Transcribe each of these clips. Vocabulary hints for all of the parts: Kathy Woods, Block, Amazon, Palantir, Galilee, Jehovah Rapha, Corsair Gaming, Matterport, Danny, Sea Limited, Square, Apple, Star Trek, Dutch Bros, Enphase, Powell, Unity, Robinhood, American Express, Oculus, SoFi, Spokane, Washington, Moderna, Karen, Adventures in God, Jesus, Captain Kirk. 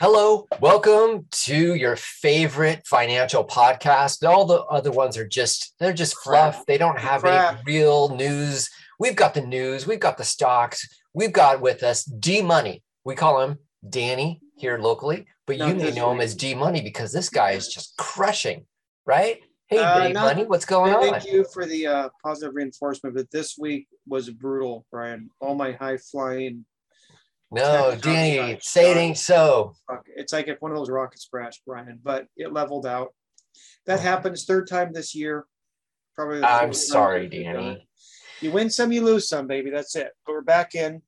Hello, welcome to your favorite financial podcast. All the other ones are just fluff. They don't have any real news. We've got the news. We've got the stocks. We've got with us D-Money. We call him Danny here locally, but you may know him as D-Money because this guy is just crushing, right? Hey, D-Money, what's going on? Thank you for the positive reinforcement, but this week was brutal, Brian. All my high-flying... No, Danny, say it ain't so. It's like if one of those rockets crashed, Brian, but it leveled out. That happens third time this year. Probably. I'm sorry, Danny. You win some, you lose some, baby. That's it. But we're back in.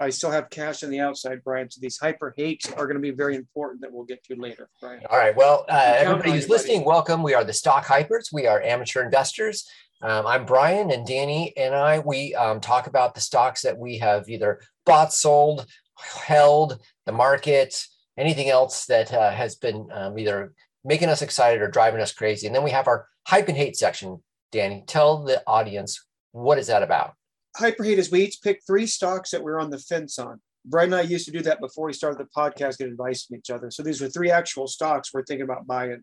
I still have cash on the outside, Brian. So these hyper hates are going to be very important that we'll get to later, Brian. All right. Well, everybody who's listening, welcome. We are the Stock Hypers. We are amateur investors. I'm Brian, and Danny and I, we talk about the stocks that we have either bought, sold, held, the market, anything else that has been either making us excited or driving us crazy. And then we have our hype and hate section. Danny, tell the audience, what is that about? Hype or hate is we each pick three stocks that we're on the fence on. Brian and I used to do that before we started the podcast, get advice from each other. So these were three actual stocks we're thinking about buying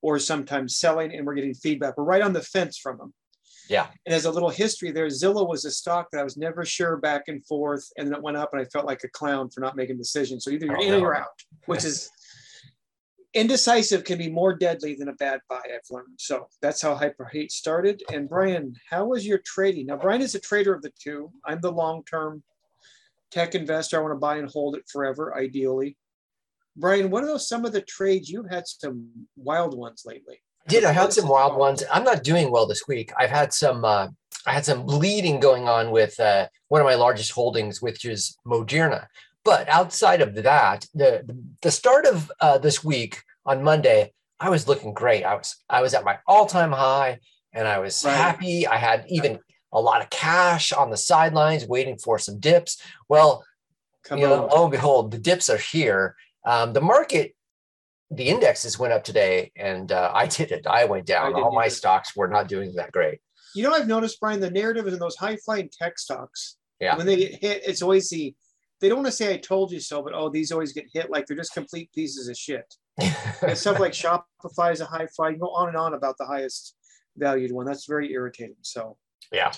or sometimes selling, and we're getting feedback. We're right on the fence from them. Yeah. And as a little history there, Zillow was a stock that I was never sure back and forth. And then it went up and I felt like a clown for not making decisions. So either you're in or you're out, which is indecisive can be more deadly than a bad buy, I've learned. So that's how hyper hate started. And Brian, how was your trading? Now, Brian is a trader of the two. I'm the long-term tech investor. I want to buy and hold it forever, ideally. Brian, what are those, some of the trades? You had some wild ones lately. Did I had some wild ones? I'm not doing well this week. I've had some. I had some bleeding going on with one of my largest holdings, which is Moderna. But outside of that, the start of this week on Monday, I was looking great. I was at my all-time high, and I was happy. I had even a lot of cash on the sidelines, waiting for some dips. Well, lo and behold, the dips are here. The market. The indexes went up today, and I did it. I went down. All my stocks were not doing that great. You know, I've noticed, Brian, the narrative is in those high-flying tech stocks. Yeah. When they get hit, it's always they don't want to say I told you so, but, oh, these always get hit. Like, they're just complete pieces of shit. And stuff like Shopify is a high-fly. You go on and on about the highest valued one. That's very irritating. So, yeah.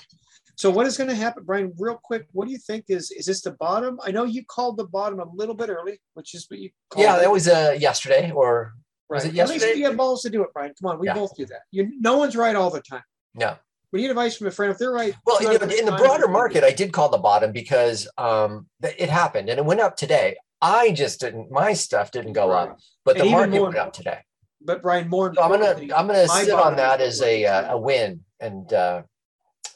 So what is going to happen, Brian, real quick, what do you think is this the bottom? I know you called the bottom a little bit early, which is what you called. Yeah, that was yesterday or was it yesterday? At least you have balls to do it, Brian. Come on, we both do that. No one's right all the time. No. We need advice from a friend if they're right. Well, in the broader market, I did call the bottom because it happened and it went up today. I just didn't, my stuff didn't go up, but the market went up today. But Brian, more. So I'm gonna sit on that as a win and.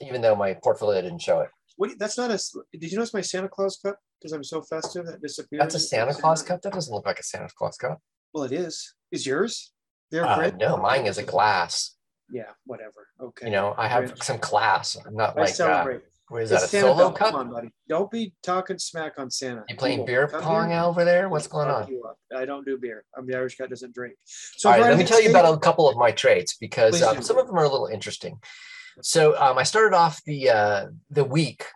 Even though my portfolio didn't show it. That's not did you notice my Santa Claus cup? Because I'm so festive that disappeared. That's a Santa Claus cup? That doesn't look like a Santa Claus cup. Well, it is. Is yours? No, mine is a glass. Yeah, whatever. Okay. You know, I have some class. I'm not like, is that a Santa solo cup? Come on, buddy. Don't be talking smack on Santa. You playing beer pong over there? What's going on? I don't do beer. I'm the Irish guy that doesn't drink. So all right, let me tell you about a couple of my trades because some of them are a little interesting. So I started off the week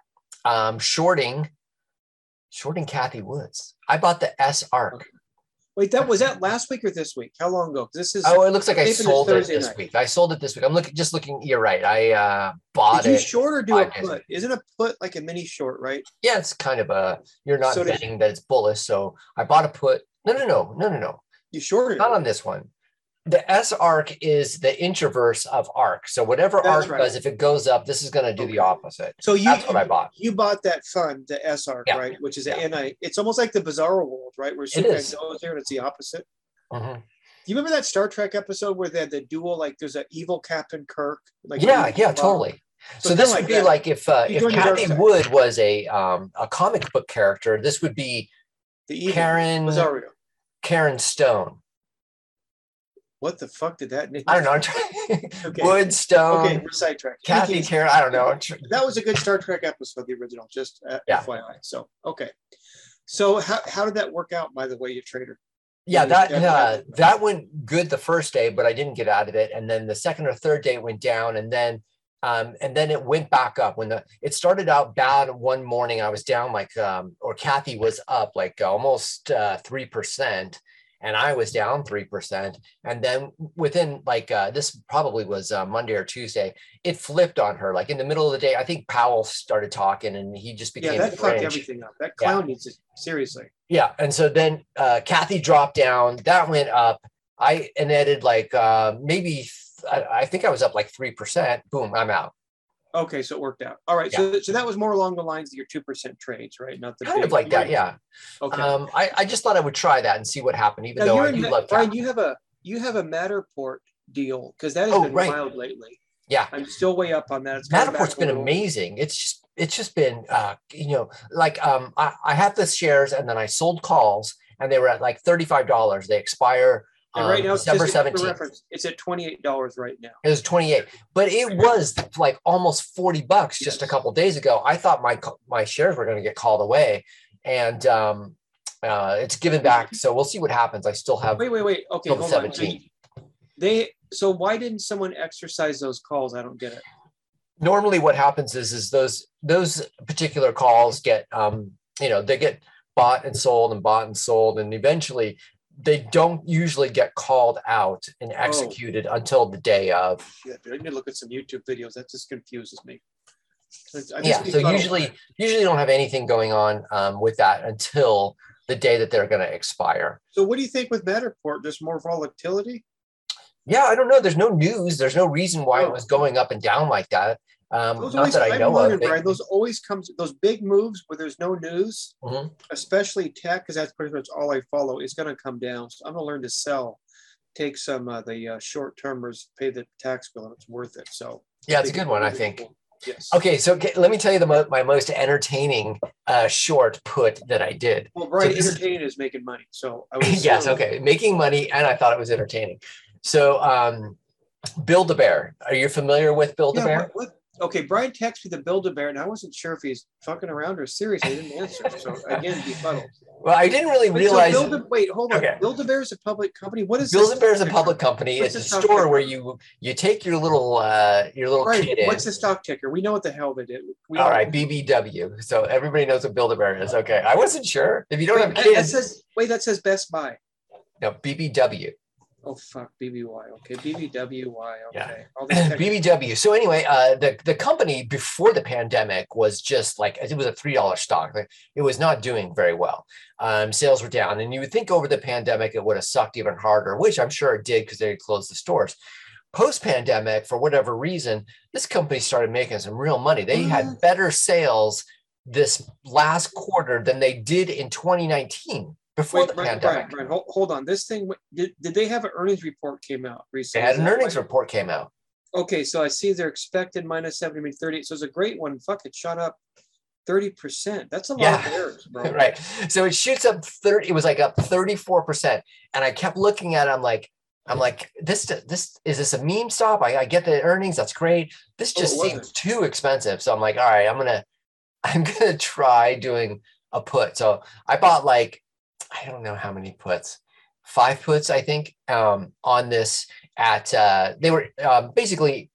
shorting Kathy Woods. I bought the S Arc. Okay. Wait, was that last week or this week? How long ago? This is. Oh, it looks like I sold it this week. I sold it this week. I'm just looking. You're right. I bought it. Did you short or do a put? Isn't a put like a mini short, right? Yeah, it's kind of you're not betting that it's bullish. So I bought a put. No. You shorted. Not on this one. The S arc is the introverse of arc. So whatever arc does, if it goes up, this is going to do the opposite. So that's what I bought. You bought that fund, the S arc, right? Which is it's almost like the Bizarro world, right? Where Superman goes there and it's the opposite. Mm-hmm. Do you remember that Star Trek episode where they had the duel? Like there's an evil Captain Kirk. Like totally. So this would be like if Kathy Wood was a comic book character, this would be the Karen Stone. What the fuck did that name? I don't know. Woodstone. Okay, we're sidetracked. Kathy Karen. I don't know. That was a good Star Trek episode, the original, just FYI. So, okay. So how did that work out, by the way, you trader? Yeah, that went good the first day, but I didn't get out of it. And then the second or third day it went down. And then And then it went back up when it started out bad. One morning I was down like, or Kathy was up like almost 3%, and I was down 3%. And then within like, this probably was Monday or Tuesday, it flipped on her. Like in the middle of the day, I think Powell started talking and he just became that fucked everything up. That clown needs it, seriously. Yeah. And so then Kathy dropped down, that went up. I netted like maybe I think I was up like 3%. Boom, I'm out. Okay, so it worked out. All right, so that was more along the lines of your 2% trades, right? Not the kind of like that, yeah. Okay. I just thought I would try that and see what happened, even though I do love that. Brian, you have a Matterport deal, because that has been wild lately. Yeah, I'm still way up on that. Matterport's been amazing. It's just been like I have the shares and then I sold calls and they were at like $35. They expire. And right now, December 17th. It's at $28 right now. It was 28, but it was like almost $40 just a couple of days ago. I thought my shares were going to get called away, and it's given back. So we'll see what happens. I still have. Wait. Okay, hold 17. On. So why didn't someone exercise those calls? I don't get it. Normally, what happens is those particular calls get they get bought and sold, and eventually. They don't usually get called out and executed until the day of. Yeah, dude, I need to look at some YouTube videos. That just confuses me. So usually don't have anything going on with that until the day that they're going to expire. So what do you think with Matterport? There's more volatility? Yeah, I don't know. There's no news. There's no reason why it was going up and down like that. Those big moves where there's no news, especially tech, because that's pretty much all I follow. It's going to come down. So I'm going to learn to sell, take some of the short-termers, pay the tax bill, and it's worth it. So yeah, it's a good one, I think. Yes. Okay, so let me tell you my most entertaining short put that I did. Well, Brian, so entertaining is making money. So I was yes, okay, making money, and I thought it was entertaining. So Build-A-Bear. Are you familiar with Build-A-Bear? Yeah, okay, Brian texted me the Build-A-Bear, and I wasn't sure if he's fucking around or serious. I didn't answer, so again, befuddled. Well, I didn't really realize. So Wait, hold on. Build-A-Bear is a public company. What is Build-A-Bear? Is a public company. It's a store ticker? Where you take your little Brian, kid in. What's the stock ticker? We know what the hell they did. All right, BBW. So everybody knows what Build-A-Bear is. Okay, I wasn't sure. If you don't have kids, that says Best Buy. No, BBW. Oh, fuck, BBY, okay, BBWY, okay. Yeah. BBW. So anyway, the company before the pandemic was just like, it was a $3 stock. Like, it was not doing very well. Sales were down. And you would think over the pandemic, it would have sucked even harder, which I'm sure it did because they closed the stores. Post-pandemic, for whatever reason, this company started making some real money. They had better sales this last quarter than they did in 2019. Before the pandemic. Brian, hold on. This thing, did they have an earnings report came out recently? They had an earnings report came out. Okay, so I see they're expected -70, -38. So it's a great one. Fuck, it shot up 30%. That's a lot of errors, bro. Right. So it shoots up 30. It was like up 34%. And I kept looking at it. I'm like, is this a meme stop? I get the earnings. That's great. This just seems too expensive. So I'm like, all right, I'm gonna try doing a put. So I bought like, I don't know how many puts, 5 puts, I think, on this at, they were basically,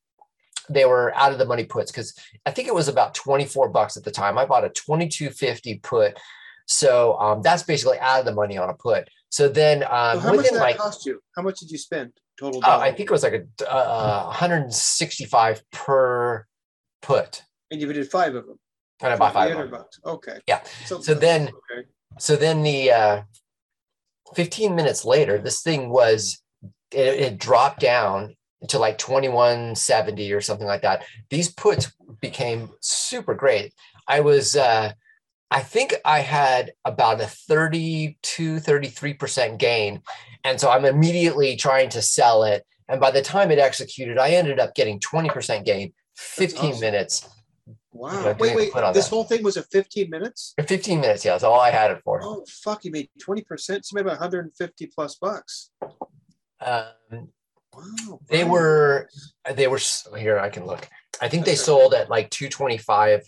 they were out of the money puts because I think it was about $24 at the time. I bought a $22.50 put. So that's basically out of the money on a put. So then how much did that cost you? How much did you spend total? I think it was like a $165 per put. And you did 5 of them. And I bought 5 bucks. Okay. Yeah. So then... Okay. So then the 15 minutes later, this thing was, it dropped down to like 2170 or something like that. These puts became super great. I was, I think I had about a 32, 33% gain. And so I'm immediately trying to sell it. And by the time it executed, I ended up getting 20% gain, 15 minutes. Wow. You know, wait. This whole thing was a 15 minutes? 15 minutes, yeah. That's all I had it for. Oh, fuck. You made 20%. So maybe $150+ bucks. Wow. They were here. I can look. I think they sold at like 225.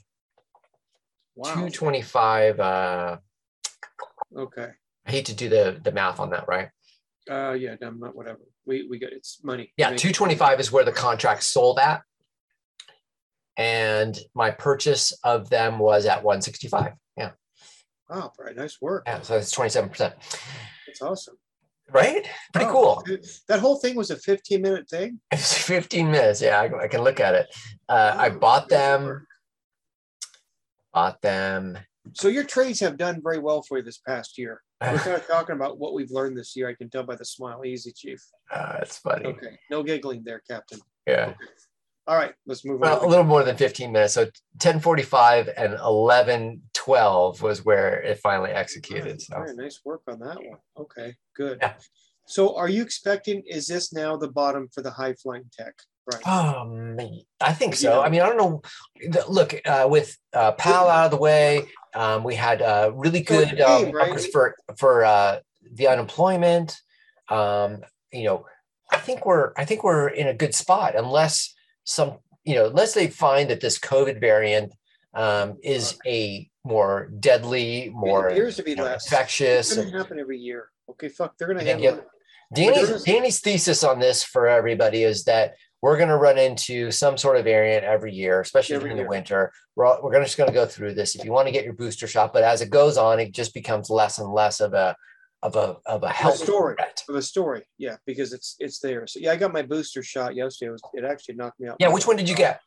Wow. 225. Okay. I hate to do the math on that, right? Yeah, no, whatever. We got, it's money. Yeah, 225 is where the contract sold at. and my purchase of them was at 165. Yeah. Wow, very nice work. Yeah, so it's 27%. That's awesome. Right? Pretty cool. That whole thing was a 15-minute thing? It's 15 minutes. Yeah, I can look at it. I bought them. So your trades have done very well for you this past year. We're kind of talking about what we've learned this year. I can tell by the smile. Easy, Chief. That's funny. Okay. No giggling there, Captain. Yeah. Okay. All right. Let's move on. A little more than 15 minutes. So 10:45 and 11:12 was where it finally executed. All right. So. All right. Nice work on that one. Okay. Good. Yeah. So are you expecting, is this now the bottom for the high-flying tech? Right. I think so. Yeah. I mean, I don't know. Look, with Powell out of the way, we had really good numbers for the unemployment. You know, I think we're in a good spot, unless unless they find that this COVID variant is a more deadly, more infectious. It's going to happen every year. Okay, fuck, they're going to have one. Danny's thesis on this for everybody is that we're going to run into some sort of variant every year, especially during the winter. We're just going to go through this. If you want to get your booster shot, but as it goes on, it just becomes less and less of a health threat. Of a story, yeah, because it's there. So yeah, I got my booster shot yesterday. It actually knocked me out. Yeah, which one did you get?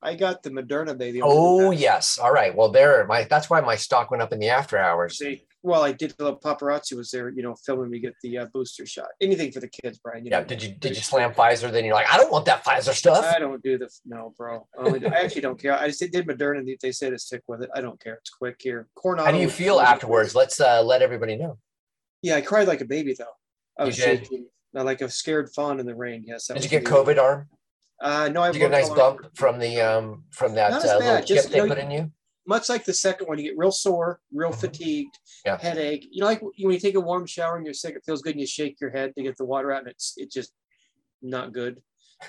I got the Moderna, baby. Oh yes, all right. Well, that's why my stock went up in the after hours. See, well, I did. The paparazzi was there, filming me get the booster shot. Anything for the kids, Brian. You know, did you slam Pfizer? Then you're like, I don't want that Pfizer stuff. I don't do this. No, bro. I actually don't care. I just did Moderna. They said to stick with it. I don't care. It's quick here. Coronado. How do you feel afterwards? Let's let everybody know. Yeah, I cried like a baby though. I was shaking, like a scared fawn in the rain. Yes. Did you get COVID arm? No, I got a nice bump from the from that little chip they put in you. Much like the second one, you get real sore, real fatigued, headache. You know, like when you take a warm shower and you're sick, it feels good, and you shake your head to get the water out, and it's just not good.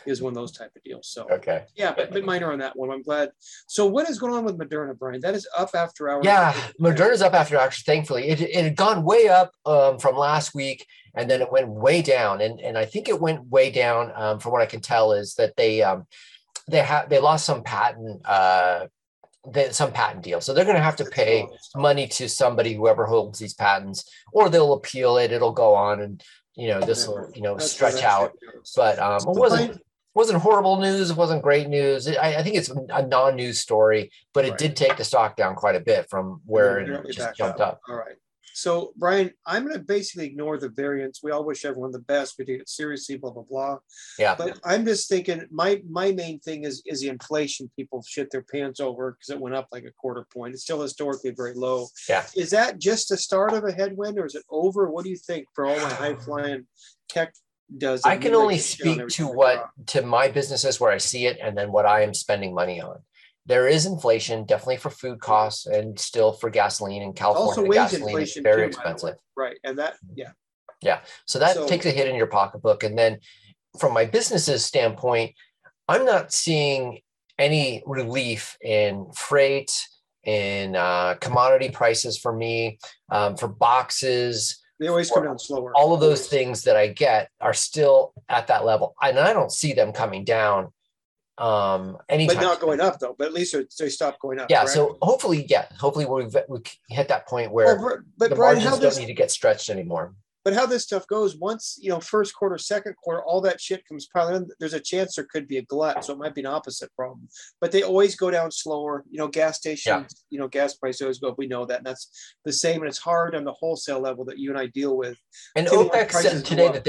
Is one of those type of deals. So okay, yeah, but minor on that one. I'm glad. So what is going on with Moderna, Brian? That is up after hours. Yeah, Moderna's up after hours. Thankfully, it had gone way up from last week, and then it went way down. And I think it went way down. From what I can tell, is that they lost some patent. Some patent deal. So they're going to have to pay money to somebody, whoever holds these patents, or they'll appeal it. It'll go on and, this will, stretch out. But it wasn't horrible news. It wasn't great news. I think it's a non-news story, but it did take the stock down quite a bit from where it just jumped up. All right. So, Brian, I'm going to basically ignore the variants. We all wish everyone the best. We take it seriously, blah, blah, blah. Yeah. But I'm just thinking my main thing is the inflation. People shit their pants over because it went up like a quarter point. It's still historically very low. Yeah. Is that just the start of a headwind, or is it over? What do you think for all my high-flying tech does? I can only speak to my businesses where I see it and then what I am spending money on. There is inflation, definitely for food costs and still for gasoline in California. Also, wage inflation is very expensive. Right. And that, yeah. Yeah. So that takes a hit in your pocketbook. And then from my business's standpoint, I'm not seeing any relief in freight, in commodity prices for me, for boxes. They always come down slower. All of those things that I get are still at that level. And I don't see them coming down. But not going up though, but at least they stopped going up. Yeah. Correct? So hopefully we hit that point where the Brian, margins don't need to get stretched anymore. But how this stuff goes, once, first quarter, second quarter, all that shit comes piling in, there's a chance there could be a glut. So it might be an opposite problem, but they always go down slower, gas stations, gas prices always go up. We know that. And that's the same. And it's hard on the wholesale level that you and I deal with. And OPEC said today that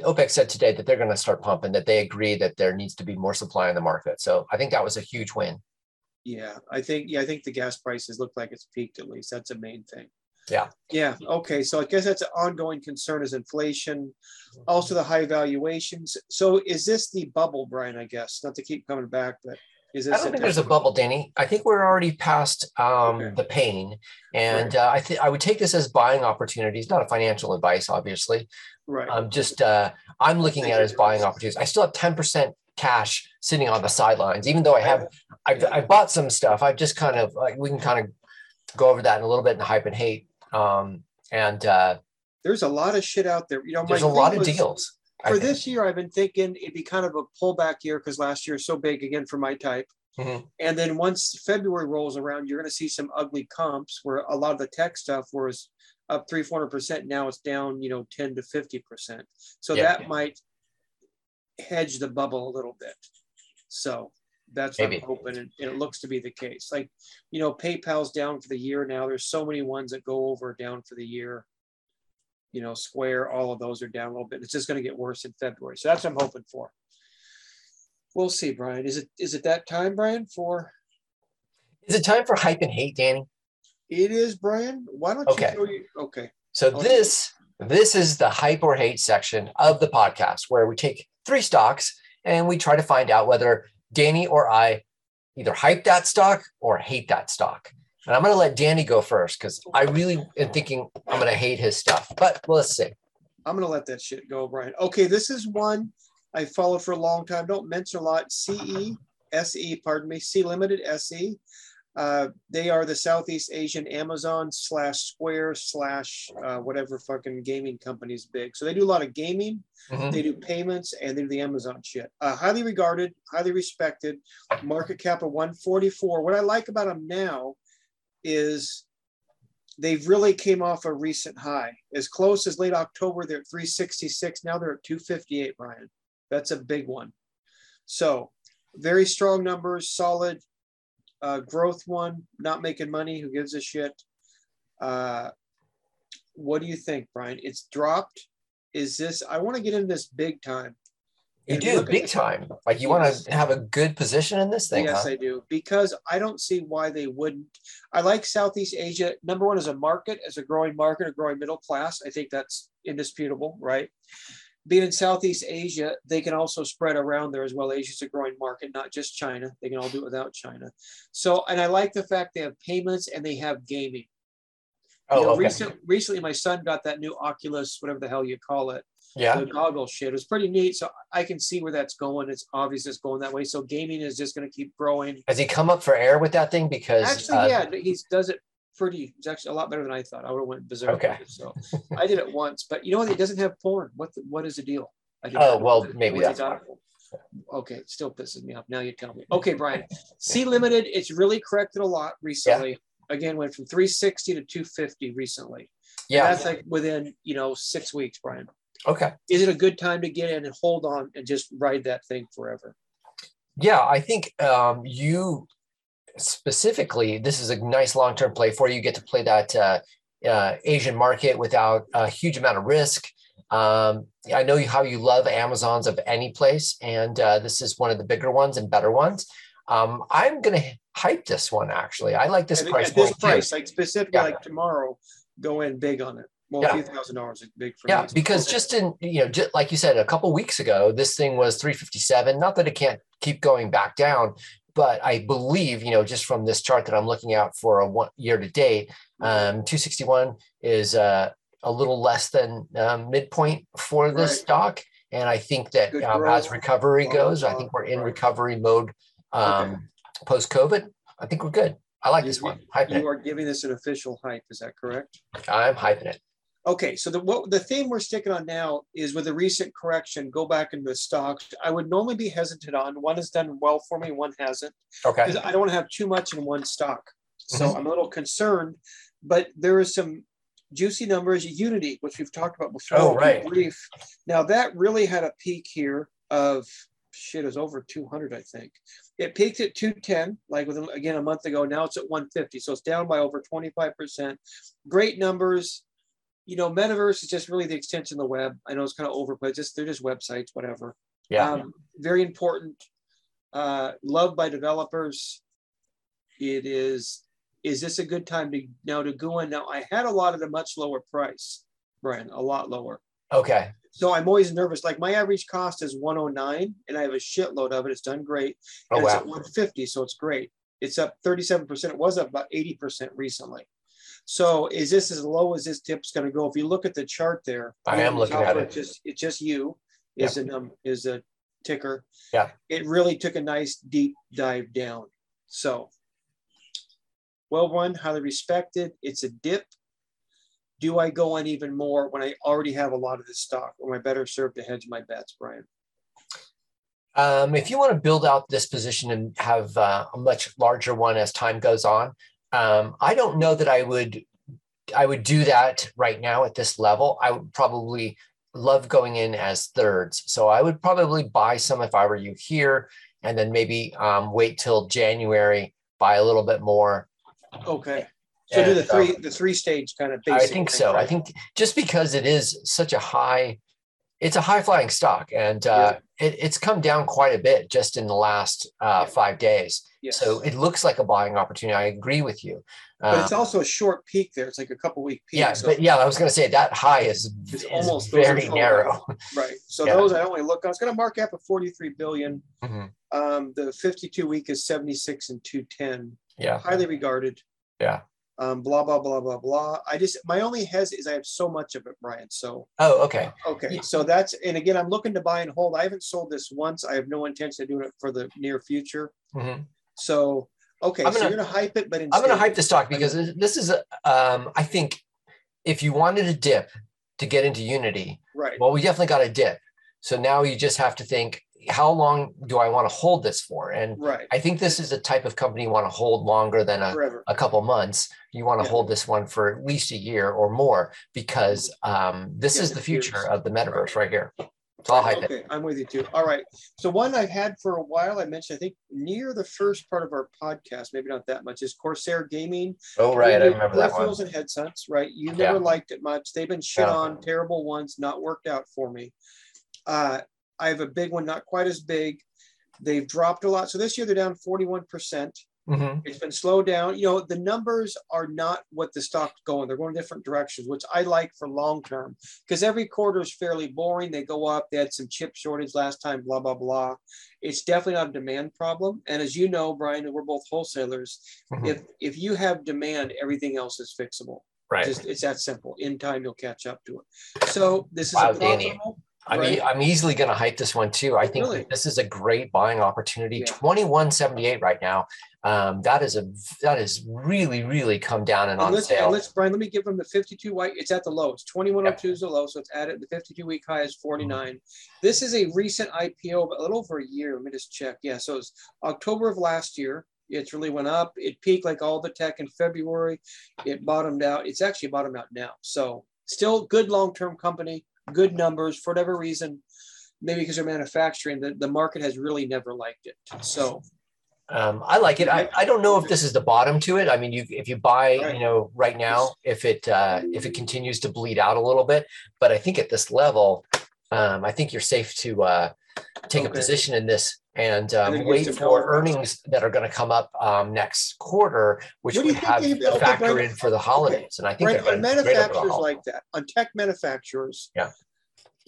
OPEC said today that they're going to start pumping, that they agree that there needs to be more supply in the market. So I think that was a huge win. Yeah, I think the gas prices look like it's peaked at least. That's a main thing. Yeah. Yeah. Okay. So I guess that's an ongoing concern is inflation, also the high valuations. So is this the bubble, Brian, I guess? Not to keep coming back, but is this I don't think there's a bubble, Danny. I think we're already past the pain. And I would take this as buying opportunities, not a financial advice, obviously. Right. I'm looking at it as buying opportunities. I still have 10% cash sitting on the sidelines, even though I bought some stuff. I've just kind of we can kind of go over that in a little bit in the hype and hate. There's a lot of shit out there. There's a lot of deals. For this year, I've been thinking it'd be kind of a pullback year because last year is so big again for my type. Mm-hmm. And then once February rolls around, you're going to see some ugly comps where a lot of the tech stuff was up 300-400%. Now it's down, 10 to 50%. So that might hedge the bubble a little bit. So that's what I'm hoping. And it looks to be the case. Like, PayPal's down for the year now. There's so many ones that go over down for the year. Square, all of those are down a little bit. It's just going to get worse in February. So that's what I'm hoping for. We'll see, Brian. Is it that time, Brian, Is it time for hype and hate, Danny? It is, Brian. Why don't you show you? Okay. So this is the hype or hate section of the podcast where we take three stocks and we try to find out whether Danny or I either hype that stock or hate that stock. And I'm going to let Danny go first because I really am thinking I'm going to hate his stuff. But let's see. I'm going to let that shit go, Brian. Okay, this is one I followed for a long time. Don't mention a lot. Sea Limited, SE. They are the Southeast Asian Amazon /Square/ whatever fucking gaming company is big. So they do a lot of gaming. Mm-hmm. They do payments and they do the Amazon shit. Highly regarded, highly respected. Market cap of 144. What I like about them now is they've really came off a recent high. As close as late October, they're at 366. Now they're at 258, Brian. That's a big one. So very strong numbers, solid growth one, not making money. Who gives a shit? What do you think, Brian? It's dropped. I want to get into this big time. You do big time. Like you want to have a good position in this thing. Yes, I do. Because I don't see why they wouldn't. I like Southeast Asia. Number one, as a market, as a growing market, a growing middle class. I think that's indisputable, right? Being in Southeast Asia, they can also spread around there as well. Asia's a growing market, not just China. They can all do it without China. So, and I like the fact they have payments and they have gaming. Oh, okay. Recently, my son got that new Oculus, whatever the hell you call it. Yeah, the goggle shit is pretty neat. So I can see where that's going. It's obvious it's going that way. So gaming is just going to keep growing. Has he come up for air with that thing? Because actually, he does it pretty. It's actually a lot better than I thought. I would have went berserk. Okay, so I did it once, but you know what? It doesn't have porn. What is the deal? Maybe that's awful. Okay, it still pisses me off. Now you tell me. Okay, Brian, Sea Limited. It's really corrected a lot recently. Yeah. Again, went from 360 to 250 recently. Yeah, and that's like within 6 weeks, Brian. Okay. Is it a good time to get in and hold on and just ride that thing forever? Yeah, I think you specifically, this is a nice long-term play for you. You get to play that Asian market without a huge amount of risk. I know how you love Amazons of any place, and this is one of the bigger ones and better ones. I'm going to hype this one, actually. I like this price. At this price, too. Like specifically like tomorrow, go in big on it. Well, a few $1,000 is big for me. Because just in, just like you said, a couple of weeks ago, this thing was 357. Not that it can't keep going back down, but I believe, just from this chart that I'm looking at for a one year to date, 261 is a little less than midpoint for this stock. And I think that as recovery goes, I think we're in recovery mode post-COVID. I think we're good. I like this one. You are giving this an official hype. Is that correct? I'm hyping it. Okay, so the theme we're sticking on now is with the recent correction, go back into the stocks. I would normally be hesitant on. One has done well for me, one hasn't. Okay. Because I don't want to have too much in one stock. So I'm a little concerned, but there is some juicy numbers. Unity, which we've talked about before. Oh, right. Brief. Now that really had a peak here of shit is over 200, I think. It peaked at 210, like within, again, a month ago. Now it's at 150. So it's down by over 25%. Great numbers. Metaverse is just really the extension of the web. I know it's kind of overplayed. They're just websites, whatever. Very important. Loved by developers. It is. Is this a good time to go in? Now I had a lot at a much lower price, Brian. A lot lower. Okay. So I'm always nervous. Like my average cost is 109, and I have a shitload of it. It's done great. And it's at 150, so it's great. It's up 37%. It was up about 80% recently. So is this as low as this dip's going to go? If you look at the chart there, I am looking at it. It's just U is a ticker. Yeah. It really took a nice deep dive down. So, well, one, highly respected. It's a dip. Do I go on even more when I already have a lot of this stock? Or am I better served to hedge my bets, Brian? If you want to build out this position and have a much larger one as time goes on, I don't know that I would do that right now at this level. I would probably love going in as thirds. So I would probably buy some if I were you here, and then maybe wait till January, buy a little bit more. Okay. So and, do the three stage kind of basic. I think thing, so. Right? I think just because it is such a high, it's a high flying stock, and it's come down quite a bit just in the last 5 days. Yes. So it looks like a buying opportunity. I agree with you. But it's also a short peak there. It's like a couple week peak. Yeah, so but yeah, I was going to say that high is almost very narrow. Right. So those I only look, I was going to mark up at 43 billion. Mm-hmm. The 52 week is 76 and 210. Yeah. Highly regarded. Yeah. Blah, blah, blah, blah, blah. My only hesitation is I have so much of it, Brian. So. Oh, okay. Okay. So that's, and again, I'm looking to buy and hold. I haven't sold this once. I have no intention of doing it for the near future. Mm-hmm. So, okay, so you're going to hype it, but instead, I'm going to hype the stock because this is, I think if you wanted a dip to get into Unity, right? Well, we definitely got a dip. So now you just have to think, how long do I want to hold this for? And right. I think this is a type of company you want to hold longer than a couple months. You want to hold this one for at least a year or more because this is the future of the metaverse right here. Okay, I'm with you too. All right. So one I've had for a while, I mentioned, I think near the first part of our podcast, maybe not that much, is Corsair Gaming. Oh, right. I remember that one. And headsets, right? You never liked it much. They've been shit on, terrible ones, not worked out for me. I have a big one, not quite as big. They've dropped a lot. So this year they're down 41%. Mm-hmm. It's been slowed down. You know, the numbers are not what the stock's going. They're going different directions, which I like for long term because every quarter is fairly boring. They go up. They had some chip shortage last time, blah, blah, blah. It's definitely not a demand problem. And as you know, Brian, we're both wholesalers. Mm-hmm. If you have demand, everything else is fixable. Right. It's that simple. In time, you'll catch up to it. So this is a profitable. I'm easily going to hype this one too. I think this is a great buying opportunity. Yeah. 2178 right now. That is really, really come down and on sale. And Brian, let me give them the 52 white. It's at the low. It's 2102 is the low. So it's added. The 52 week high is 49. Mm-hmm. This is a recent IPO, but a little over a year. Let me just check. Yeah. So it's October of last year. It's really went up. It peaked like all the tech in February. It bottomed out. It's actually bottomed out now. So still good long-term company. Good numbers for whatever reason, maybe because they're manufacturing, the market has really never liked it. So I like it. I don't know if this is the bottom to it. I mean, if you buy, you know, right now, if it continues to bleed out a little bit, but I think at this level, I think you're safe to take a position in this and wait for earnings that are going to come up next quarter, which we have factored in for the holidays. And I think manufacturers like that on tech manufacturers. Yeah.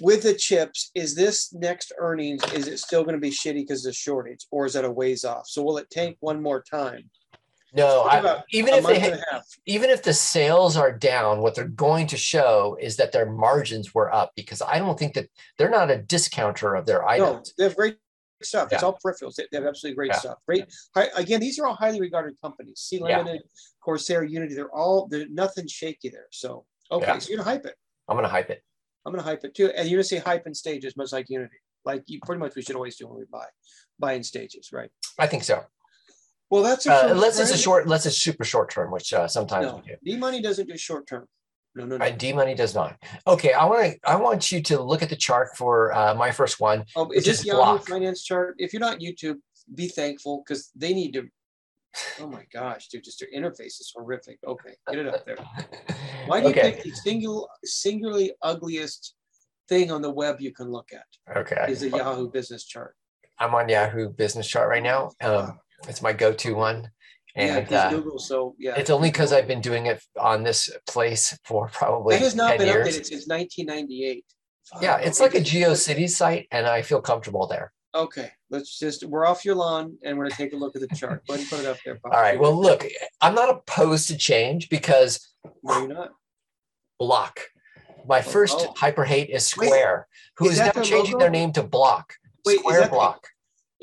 With the chips, is this next earnings, is it still going to be shitty because of the shortage, or is that a ways off? So will it tank one more time? No, even if the sales are down, what they're going to show is that their margins were up, because I don't think that they're not a discounter of their items. No, they have great stuff. Yeah. It's all peripherals. They have absolutely great stuff. Great. Again, these are all highly regarded companies. Sea Limited, Corsair, Unity. There's nothing shaky there. So, so you're going to hype it. I'm going to hype it. I'm going to hype it too. And you're going to say hype in stages, much like Unity. Like you pretty much we should always do when we buy in stages, right? I think so. Well, that's unless it's super short term, which sometimes we do. D-Money doesn't do short term. No. D-Money does not. Okay, I want you to look at the chart for my first one. Oh, is this Yahoo Finance chart? If you're not YouTube, be thankful because they need to. Oh my gosh, dude, just their interface is horrific. Okay, get it up there. Why do you pick the singularly ugliest thing on the web you can look at? Okay, is the Yahoo business chart. I'm on Yahoo business chart right now. It's my go-to one. And Google, so it's only because I've been doing it on this place for probably 10 years. It has not been updated since 1998. Yeah, it's like a GeoCity site, and I feel comfortable there. Okay, we're off your lawn, and we're going to take a look at the chart. Go ahead and put it up there, Bob. All right, well, look, I'm not opposed to change because Block. My first hyper hate is Square, who is now changing their name to Block. Square Block.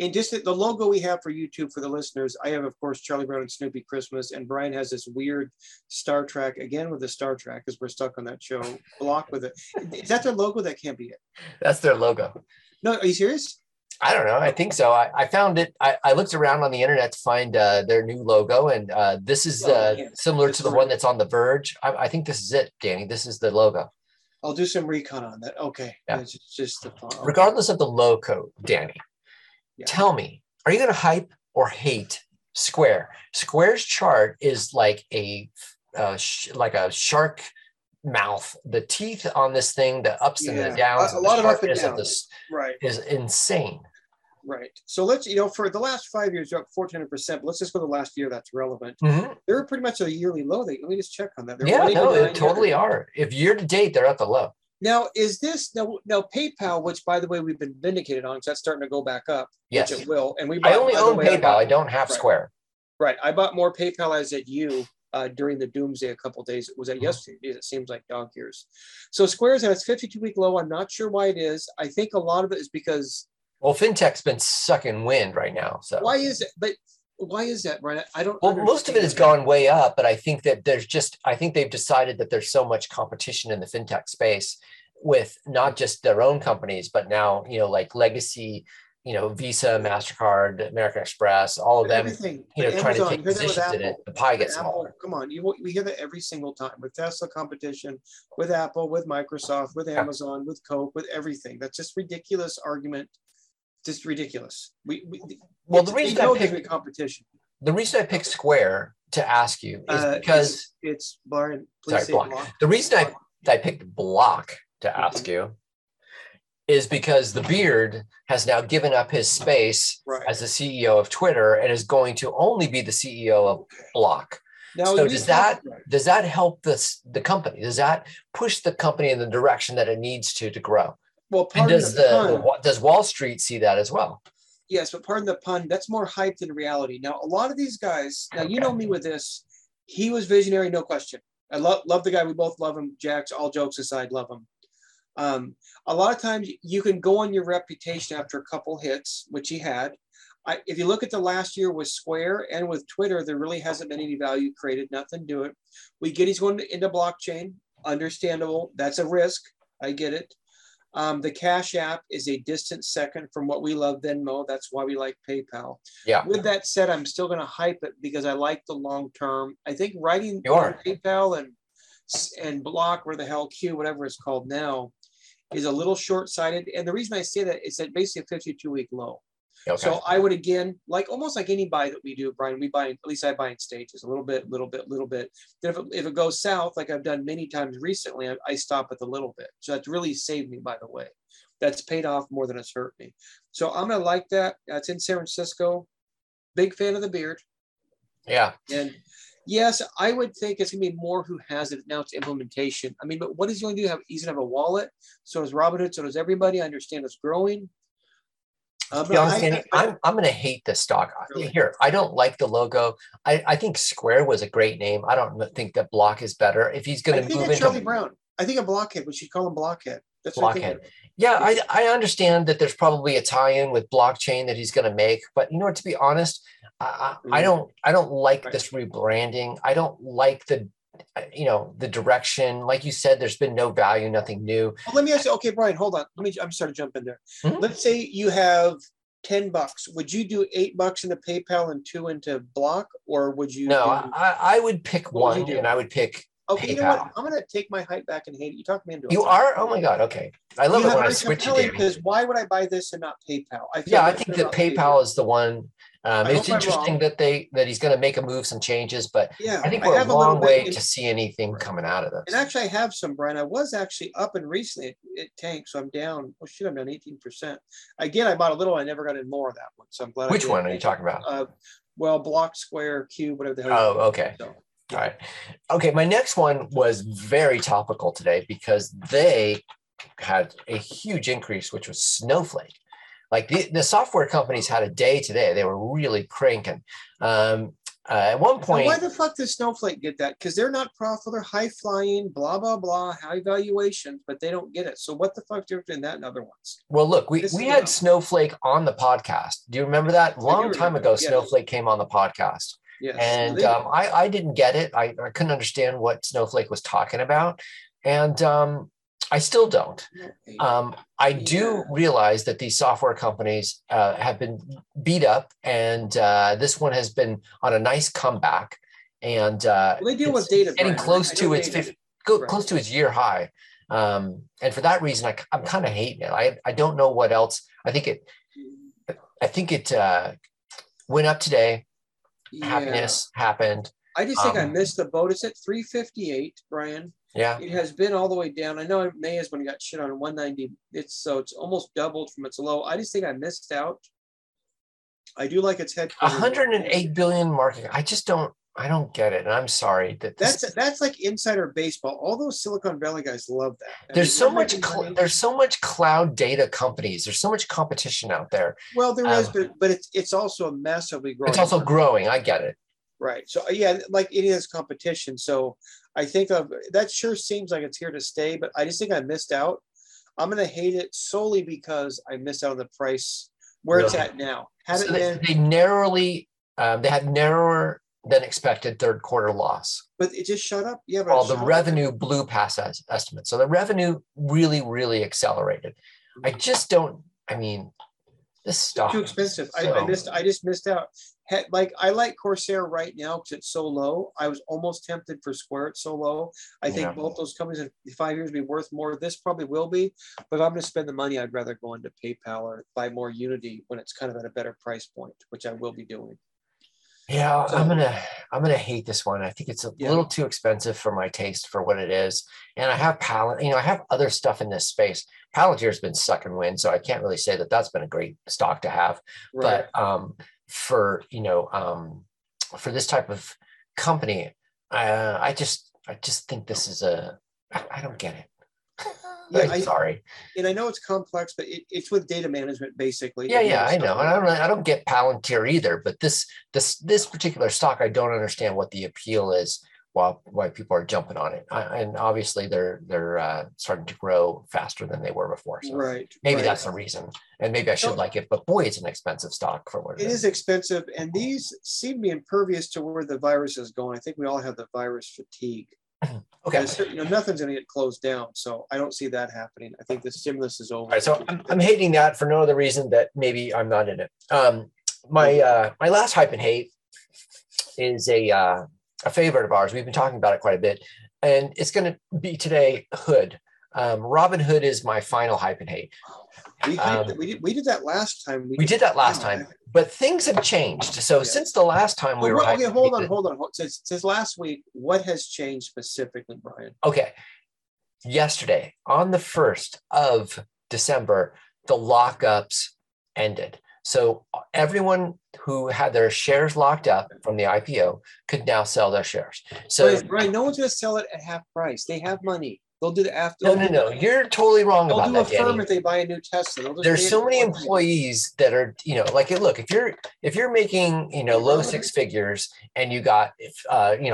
And just the logo we have for YouTube for the listeners, I have, of course, Charlie Brown and Snoopy Christmas, and Brian has this weird Star Trek, again with the Star Trek, because we're stuck on that show, Block with it. Is that their logo? That can't be it. That's their logo. No, are you serious? I don't know. I think so. I found it. I looked around on the internet to find their new logo, and this is similar to the one that's on The Verge. I think this is it, Danny. This is the logo. I'll do some recon on that. Okay. Yeah. It's just the font. Regardless of the logo, Danny, tell me, are you going to hype or hate Square? Square's chart is like a shark mouth. The teeth on this thing, the ups and the downs, a lot of up and down, is insane. Right. So let's, for the last 5 years, you're up 1,400%. But let's just go to the last year that's relevant. Mm-hmm. They're pretty much at a yearly low. Let me just check on that. They're they totally are. If year to date, they're at the low. Now, is this now PayPal, which, by the way, we've been vindicated on, because that's starting to go back up. Yes, which it will. And I only own PayPal. I don't have Square. Right. I bought more PayPal as at you during the doomsday a couple of days. Was that yesterday? It seems like dog years. So Square's at its 52-week low. I'm not sure why it is. I think a lot of it is because, well, fintech's been sucking wind right now. So why is it? But why is that, Brian? I don't. Well, most of it has gone way up, but I think that I think they've decided that there's so much competition in the fintech space with not just their own companies, but now like legacy, Visa, MasterCard, American Express, all of them, trying to take positions in it. The pie gets smaller. Come on, we hear that every single time with Tesla competition, with Apple, with Microsoft, with Amazon, with Coke, with everything. That's just ridiculous argument. Just ridiculous. The reason I picked Square to ask you is because it's Brian. Please say Block. The reason I picked Block to ask you is because the beard has now given up his space as the CEO of Twitter and is going to only be the CEO of Block. Now, so does that help the company? Does that push the company in the direction that it needs to grow? Well, pardon the pun. Does Wall Street see that as well? Yes, but pardon the pun, that's more hype than reality. Now, a lot of these guys, you know me with this, he was visionary, no question. I love the guy. We both love him. Jax, all jokes aside, love him. A lot of times you can go on your reputation after a couple hits, which he had. If you look at the last year with Square and with Twitter, there really hasn't been any value created, nothing to it. We get he's going into blockchain, understandable. That's a risk. I get it. The Cash App is a distant second from what we love Venmo. That's why we like PayPal. Yeah. With that said, I'm still going to hype it because I like the long term. I think writing PayPal and Block, or the hell Q, whatever it's called now, is a little short-sighted. And the reason I say that is that basically a 52-week low. Okay. So I would, again, almost like any buy that we do, Brian, we buy, at least I buy in stages, a little bit, little bit, little bit. Then if it goes south, like I've done many times recently, I stop at the little bit. So that's really saved me, by the way. That's paid off more than it's hurt me. So I'm going to like that. That's in San Francisco. Big fan of the beard. Yeah. And yes, I would think it's going to be more who has it. Now it's implementation. I mean, but what is he going to do? He's going to have a wallet. So does Robinhood. So does everybody. I understand it's growing. I'm going to hate this stock. Here, I don't like the logo. I think Square was a great name. I don't think that Block is better. If he's going to move into Charlie Brown, I think a blockhead. We should call him Blockhead. That's Blockhead. Yeah, I understand that there's probably a tie-in with blockchain that he's going to make, but to be honest, I don't like this rebranding. I don't like the direction. Like you said, there's been no value, nothing new. Well, let me ask you, okay, Brian, hold on. I'm sorry to jump in there. Mm-hmm. Let's say you have $10. Would you do $8 into PayPal and $2 into Block, or would you? No, I would pick one, and I would pick PayPal. You know what? I'm going to take my hype back and hate it. You talked me into it. You are? Oh my God. Okay. I love it when I switch you, Danny. Because why would I buy this and not PayPal? I think that PayPal is the one. It's interesting that he's going to make a move, some changes, but I think we're a long way to see anything coming out of this. And actually, I have some, Brian. I was actually up and recently it tanked, so I'm down. Oh shit, I'm down 18%. Again, I bought a little. I never got in more of that one, so I'm glad. Which one are you talking about? Block, Square, Q, whatever the hell. Oh, okay. So, yeah. All right. Okay, my next one was very topical today because they had a huge increase, which was Snowflake. Like the software companies had a day today. They were really cranking. At one point, and why the fuck does Snowflake get that? Because they're not profitable, they're high flying, blah blah blah, high valuations, but they don't get it. So what the fuck they're doing that and other ones? Well, look, we had Snowflake on the podcast. Do you remember that? Long time ago, yeah. Snowflake came on the podcast. Yes. And well, I didn't get it. I couldn't understand what Snowflake was talking about, and I still don't. I do realize that these software companies have been beat up, and this one has been on a nice comeback. And well, they deal with data, getting close to its close to its year high. And for that reason, I'm kind of hating it. I don't know what else. I think it went up today. Yeah. Happiness happened. I just think I missed the boat. It's at 358, Brian. Yeah, it has been all the way down. I know May has when it got shit on 190. It's almost doubled from its low. I just think I missed out. I do like its head. 108 billion market. I don't get it, and I'm sorry that that's like insider baseball. All those Silicon Valley guys love that. There's so much cloud data companies. There's so much competition out there. Well, there is, but it's also a massively growing. It's also growing. I get it. Right. So yeah, like it is competition. So I think that sure seems like it's here to stay, but I just think I missed out. I'm going to hate it solely because I missed out on the price where it's at now. So they narrowly, they had narrower than expected third quarter loss. But it just shut up. Yeah. All the revenue blew past estimates. So the revenue really, really accelerated. Mm-hmm. This stock too expensive. So I just missed out. Like I like Corsair right now because it's so low. I was almost tempted for Square. It's so low. I think both those companies in 5 years will be worth more. This probably will be, but if I'm going to spend the money, I'd rather go into PayPal or buy more Unity when it's kind of at a better price point, which I will be doing. Yeah, so, I'm gonna hate this one. I think it's a little too expensive for my taste for what it is. And I have Palantir. I have other stuff in this space. Palantir's been sucking wind, so I can't really say that that's been a great stock to have. Right. But for this type of company, I just think this is I don't get it. Yeah, I'm sorry. And I know it's complex, but it's with data management basically. Yeah, I know. And I don't get Palantir either, but this particular stock, I don't understand what the appeal is. Why people are jumping on it, and obviously they're starting to grow faster than they were before. So maybe that's the reason, and maybe I should like it. But boy, it's an expensive stock for what it is. It is expensive, and these seem to be impervious to where the virus is going. I think we all have the virus fatigue. Okay, nothing's going to get closed down, so I don't see that happening. I think the stimulus is over. All right, so I'm hating that for no other reason that maybe I'm not in it. My last hype and hate is a favorite of ours. We've been talking about it quite a bit, and it's going to be today. Hood. Robinhood is my final hype and hate. We did that last time. We did that last time, but things have changed. So since the last time we were okay, hold on. Since last week, what has changed specifically, Brian? Okay, yesterday on the 1st of December, the lockups ended. So everyone who had their shares locked up from the IPO could now sell their shares. So Brian, no one's going to sell it at half price. They have money. They'll do the after. No. You're totally wrong about that, Danny. They'll do a firm if they buy a new Tesla. There's so many employees that are, look, if you're making, low six figures and you got,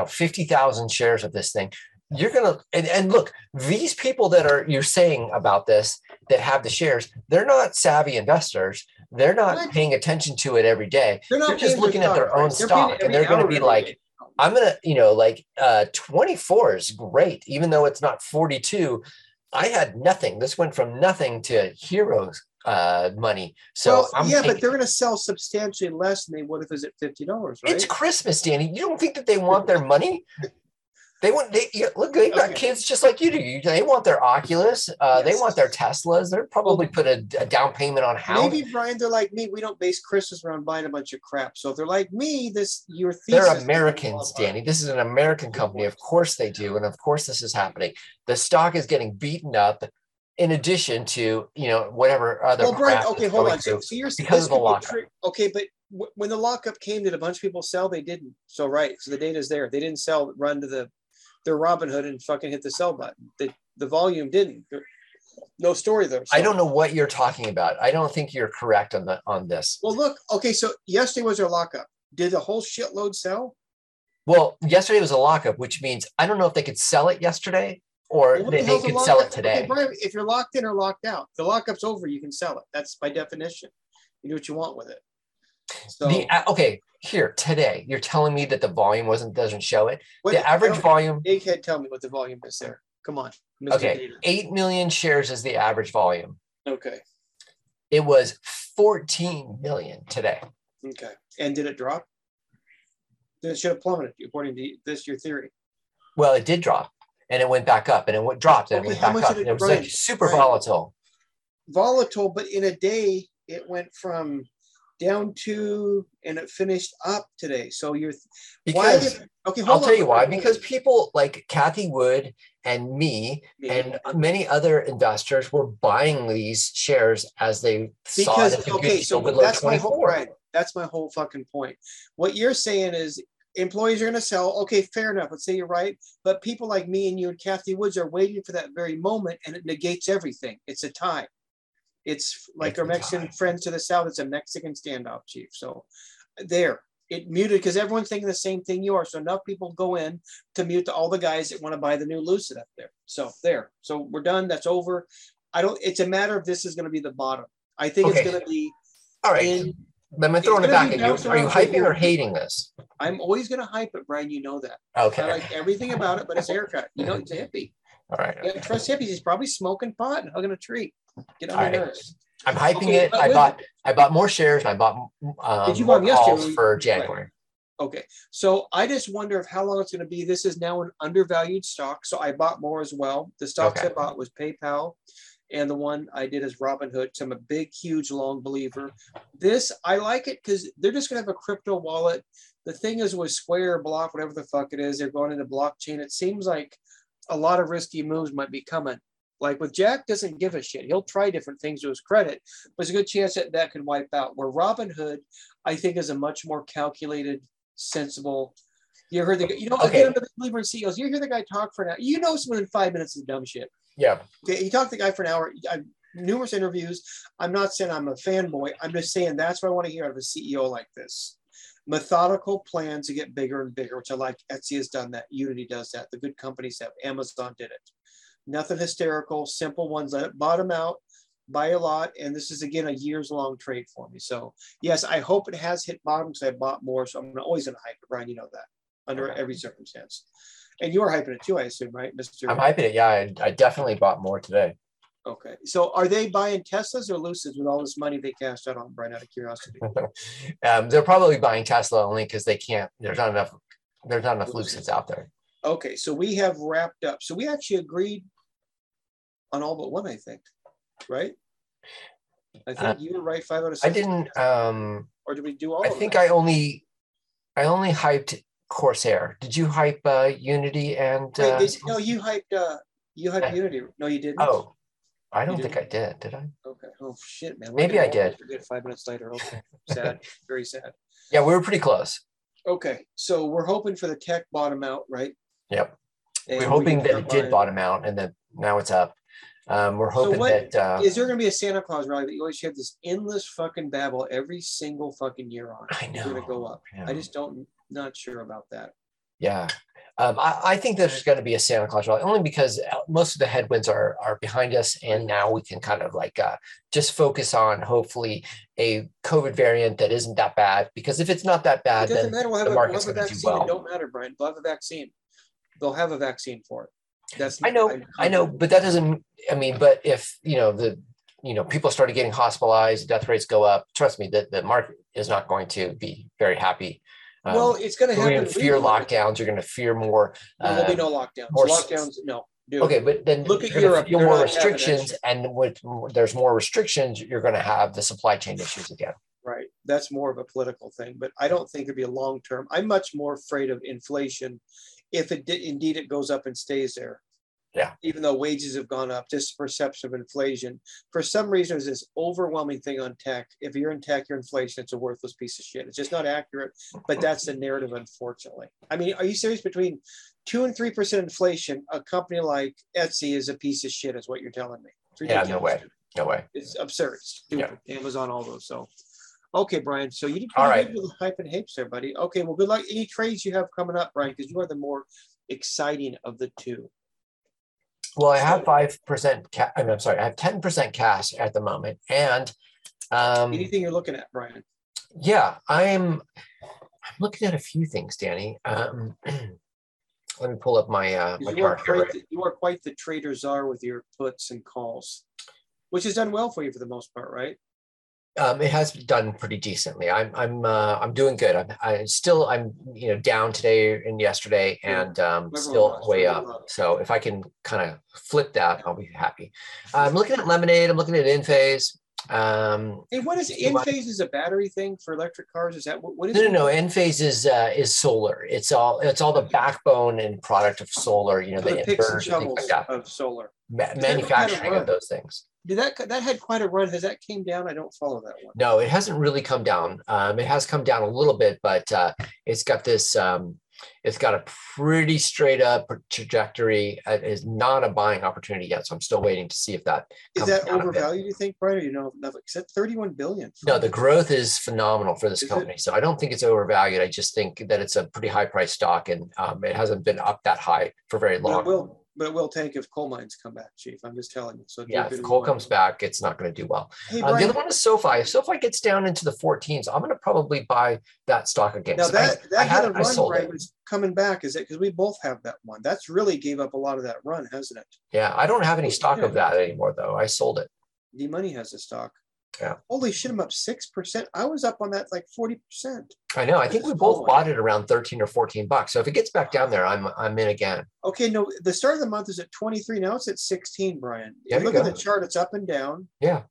50,000 shares of this thing, you're going to, and look, these people that you're saying about this, that have the shares, they're not savvy investors. They're not paying attention to it every day. They're just looking at their own stock, and they're going to be like, I'm going to, 24 is great, even though it's not 42. I had nothing. This went from nothing to heroes money. So but they're going to sell substantially less than they would if it was at $50, right? It's Christmas, Danny. You don't think that they want their money? They've got kids just like you do. They want their Oculus. They want their Teslas. They're probably put a down payment on a house. Maybe, Brian, they're like me. We don't base Christmas around buying a bunch of crap. So if they're like me, your thesis. They're Americans, Danny. This is an American company. Of course they do. And of course this is happening. The stock is getting beaten up in addition to, whatever other crap. Brian, okay, hold on. So you're because of the lockup. Okay, but when the lockup came, did a bunch of people sell? They didn't. So, so the data's there. They didn't sell, run to their Robinhood and fucking hit the sell button. The volume didn't. No story there. So. I don't know what you're talking about. I don't think you're correct on this. Well, look. Okay, so yesterday was their lockup. Did a whole shitload sell? Well, yesterday was a lockup, which means I don't know if they could sell it yesterday or they could sell it today. Okay, Brian, if you're locked in or locked out, the lockup's over, you can sell it. That's by definition. You do what you want with it. So okay, here today, you're telling me that the volume doesn't show it. The average volume. They can't tell me what the volume is there. Come on. Mr. Okay, Peter. 8 million shares is the average volume. Okay. It was 14 million today. Okay, and did it drop? It should have plummeted, according to this, your theory. Well, it did drop, and it went back up, and it dropped, and it went back up. It was like super volatile. Volatile, but in a day, it went from down to, and it finished up today. So you're, because, okay, I'll tell you why. Because people like Kathy Wood and me and many other investors were buying these shares as they saw that. Okay, so that's my whole right. That's my whole fucking point. What you're saying is employees are going to sell. Okay, fair enough. Let's say you're right. But people like me and you and Kathy Woods are waiting for that very moment, and it negates everything. It's a tie. It's like it's our Mexican friends to the south. It's a Mexican standoff, chief. So there, it muted because everyone's thinking the same thing you are. So enough people go in to mute to all the guys that want to buy the new Lucid up there. So there. So we're done. That's over. I don't. It's a matter of this is going to be the bottom. I think it's going to be. All right. I'm throwing it back at you. Are you hyping or hating this? I'm always going to hype it, Brian. You know that. Okay. I like everything about it, but his haircut. You know, it's a hippie. All right. Okay. Trust hippies. He's probably smoking pot and hugging a tree. Get on my nerves. I'm hyping it. I bought more shares and I bought more calls for January. Right. Okay. So I just wonder if how long it's going to be. This is now an undervalued stock. So I bought more as well. The stocks I bought was PayPal. And the one I did is Robinhood. So I'm a big, huge, long believer. This, I like it because they're just going to have a crypto wallet. The thing is with Square, Block, whatever the fuck it is, they're going into blockchain. It seems like a lot of risky moves might be coming. Like with Jack doesn't give a shit. He'll try different things to his credit, but there's a good chance that that could wipe out. Where Robinhood, I think, is a much more calculated, sensible. You heard the guy, you know, again, under the believer in CEOs, you hear the guy talk for an hour. You know someone in 5 minutes is dumb shit. Yeah. Okay, you talk to the guy for an hour. I've numerous interviews. I'm not saying I'm a fanboy. I'm just saying that's what I want to hear out of a CEO like this. Methodical plans to get bigger and bigger, which I like. Etsy has done that. Unity does that. The good companies have. Amazon did it. Nothing hysterical. Simple ones. Let it bottom out. Buy a lot. And this is, again, a years-long trade for me. So, yes, I hope it has hit bottom because I bought more. So I'm always going to hype it, Brian. You know that under every circumstance. And you are hyping it too, I assume, right, Mr.? I'm hyping it, yeah. I definitely bought more today. Okay. So are they buying Teslas or Lucids with all this money they cashed out on, Brian, out of curiosity? They're probably buying Tesla only because they can't, there's not enough Lucids out there. Okay. So we have wrapped up. So we actually agreed on all but one, I think, right? I think you were right, 5 out of 6. I didn't. Or did we do all of them? I think I only hyped Corsair. Did you hype Unity and no, you hyped Unity. No, you didn't. Oh, I don't think I did. Did I? Okay. Oh shit, man. Maybe I did. 5 minutes later. Okay. Sad. Very sad. Yeah, we were pretty close. Okay, so we're hoping for the tech bottom out, right? Yep. And we're hoping that it did bottom out, and that now it's up. We're hoping that is there going to be a Santa Claus rally that you always have this endless fucking babble every single fucking year on? I know. It's going to go up. I just don't. Not sure about that. Yeah. I think there's going to be a Santa Claus rally only because most of the headwinds are behind us. And now we can kind of like just focus on hopefully a COVID variant that isn't that bad, because if it's not that bad, then the market's going to do well. It don't matter, Brian. They'll have a vaccine. They'll have a vaccine for it. That's not, I know, but that doesn't, I mean, but if, you know, people started getting hospitalized, death rates go up. Trust me, the market is not going to be very happy. Well, it's going to happen. You're going to fear lockdowns. You're going to fear more. There'll be no lockdowns. No. Dude. Okay, but then look at Europe. You're more restrictions, and with there's more restrictions, you're going to have the supply chain issues again. Right. That's more of a political thing, but I don't think it'd be a long term. I'm much more afraid of inflation, if it did indeed it goes up and stays there. Yeah. Even though wages have gone up, just the perception of inflation. For some reason, there's this overwhelming thing on tech. If you're in tech, your inflation, it's a worthless piece of shit. It's just not accurate, but that's the narrative, unfortunately. I mean, are you serious? Between 2 and 3% inflation, a company like Etsy is a piece of shit, is what you're telling me. Yeah, no way. No way. It's absurd. Stupid. Yeah. Amazon, all those. So, Okay, Brian. So you did all right with hype and hate there, buddy. Okay. Well, good luck. Any trades you have coming up, Brian, because you are the more exciting of the two. Well, I have 5%. I'm sorry. I have 10% cash at the moment. And anything you're looking at, Brian? Yeah, I'm looking at a few things, Danny. Let me pull up my my chart here. You are quite the trader czar with your puts and calls, which has done well for you for the most part, right? It has done pretty decently. I'm doing good. I'm still you know, down today and yesterday, and still way up. So if I can kind of flip that, I'll be happy. I'm looking at Lemonade. I'm looking at Enphase. Hey, what is Enphase? Is a battery thing for electric cars? Is that what is? No. Enphase is solar. It's all the backbone and product of solar. You know, the picks and shovels of solar manufacturing of those things. Did that had quite a run? Has that came down? I don't follow that one. No, it hasn't really come down. It has come down a little bit, but it's got this. It's got a pretty straight up trajectory. It is not a buying opportunity yet, so I'm still waiting to see if that comes down a bit. Is that overvalued, you think, Brian? Or you know, except $31 billion. No, the growth is phenomenal for this company, so I don't think it's overvalued. I just think that it's a pretty high priced stock, and it hasn't been up that high for very long. But it will tank if coal mines come back, Chief. I'm just telling you. So yeah, if coal comes back, it's not going to do well. Hey, Brian, the other one is SoFi. If SoFi gets down into the 14s, I'm going to probably buy that stock again. Now that had a run, right? It's coming back, is it? Because we both have that one. That's really gave up a lot of that run, hasn't it? Yeah, I don't have any stock of that anymore, though. I sold it. D-Money has a stock. Yeah. Holy shit, I'm up 6%. I was up on that like 40%. I know. I think we both bought it around 13 or 14 bucks. So if it gets back down there, I'm in again. Okay, no, the start of the month is at 23. Now it's at 16, Brian. Yeah, look at the chart, it's up and down. Yeah.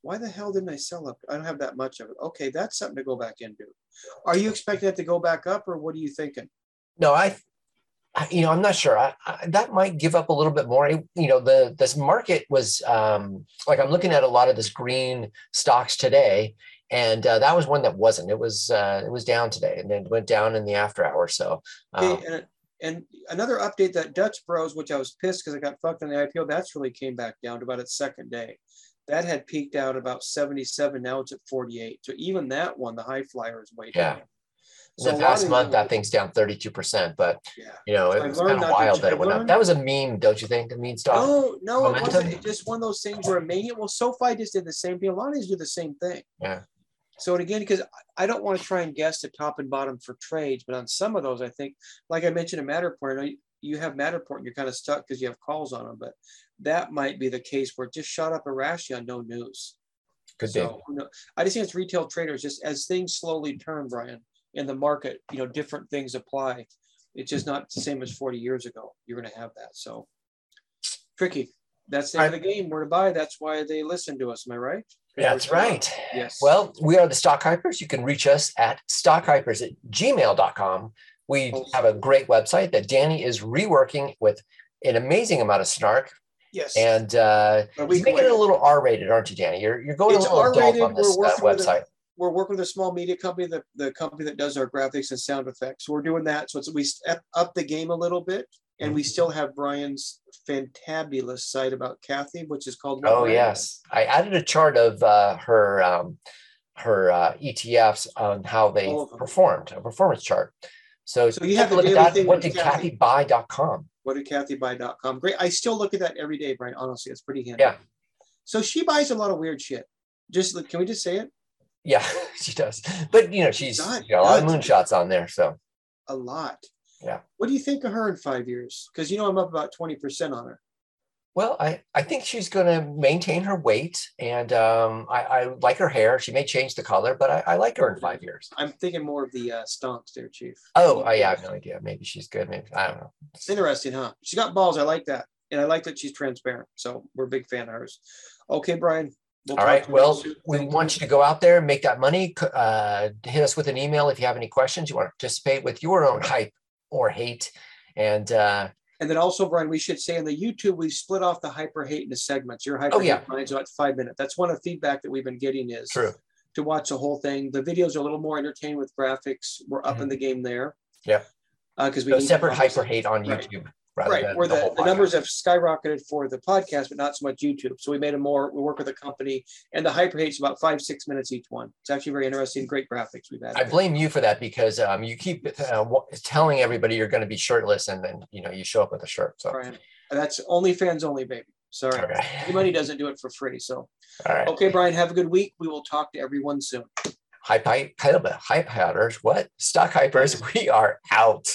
Why the hell didn't I sell up? I don't have that much of it. Okay, that's something to go back into. Are you expecting it to go back up, or what are you thinking? No, I'm not sure. That might give up a little bit more. This market was like, I'm looking at a lot of this green stocks today, and that was one that wasn't. It was down today, and then went down in the after hour. So and another update, that Dutch Bros, which I was pissed because I got fucked on the IPO. That's really came back down to about its second day. That had peaked out about 77. Now it's at 48. So even that one, the high flyer, is way down. So the past month, that thing's down 32%, but it was kind of wild that it went up. That was a meme, don't you think? A meme stock. No, it wasn't. It's just one of those things where a mania. Well, SoFi just did the same thing. A lot of these do the same thing. Yeah. So and again, because I don't want to try and guess the top and bottom for trades, but on some of those, I think, like I mentioned in Matterport, I know you have Matterport and you're kind of stuck because you have calls on them, but that might be the case where it just shot up a rash on no news. Could be. I just think it's retail traders, just as things slowly turn, Brian, in the market, different things apply. It's just not the same as 40 years ago. You're going to have that. So tricky. That's the end of the game. Where to buy. That's why they listen to us. Am I right? That's right. Yes. Well, we are the Stock Hypers. You can reach us at stockhypers@gmail.com. We have a great website that Danny is reworking with an amazing amount of snark. Yes. And you're making it a little R-rated, aren't you, Danny? You're going a little adult on this website. We're working with a small media company, the company that does our graphics and sound effects. So we're doing that. So we step up the game a little bit, and we still have Brian's fantabulous site about Kathy, which is called Moderna. Oh, yes. I added a chart of her ETFs on how they performed, a performance chart. So you have to look at that. What did Kathy buy.com? What did Kathy buy.com? Great. I still look at that every day, Brian. Honestly, it's pretty handy. Yeah. So she buys a lot of weird shit. Can we just say it? Yeah, she does. But, she's got a lot of moonshots on there. So a lot. Yeah. What do you think of her in 5 years? Because, I'm up about 20% on her. Well, I think she's going to maintain her weight. And I like her hair. She may change the color, but I like her in 5 years. I'm thinking more of the stonks there, Chief. I have no idea. Maybe she's good. Maybe I don't know. It's interesting, huh? She's got balls. I like that. And I like that she's transparent. So we're a big fan of hers. Okay, Brian. All right. Well, we want you to go out there and make that money. Hit us with an email if you have any questions. You want to participate with your own hype or hate. And then also, Brian, we should say on the YouTube, we split off the hype or hate into segments. Your hype or hate mine's about 5 minutes. That's one of the feedback that we've been getting is to watch the whole thing. The videos are a little more entertaining with graphics. We're up in the game there. Yeah. Because we need separate hype or hate on YouTube. Right, where the numbers have skyrocketed for the podcast, but not so much YouTube. So we made we work with a company, and the hyperhate is about 5-6 minutes each one. It's actually very interesting, great graphics we've had. I blame you for that because you keep telling everybody you're going to be shirtless, and then you show up with a shirt. So Brian, that's OnlyFans only, baby. Sorry, right. Money doesn't do it for free. So all right. Okay, Brian, have a good week. We will talk to everyone soon. Hype hypers, what? Stock hypers, we are out.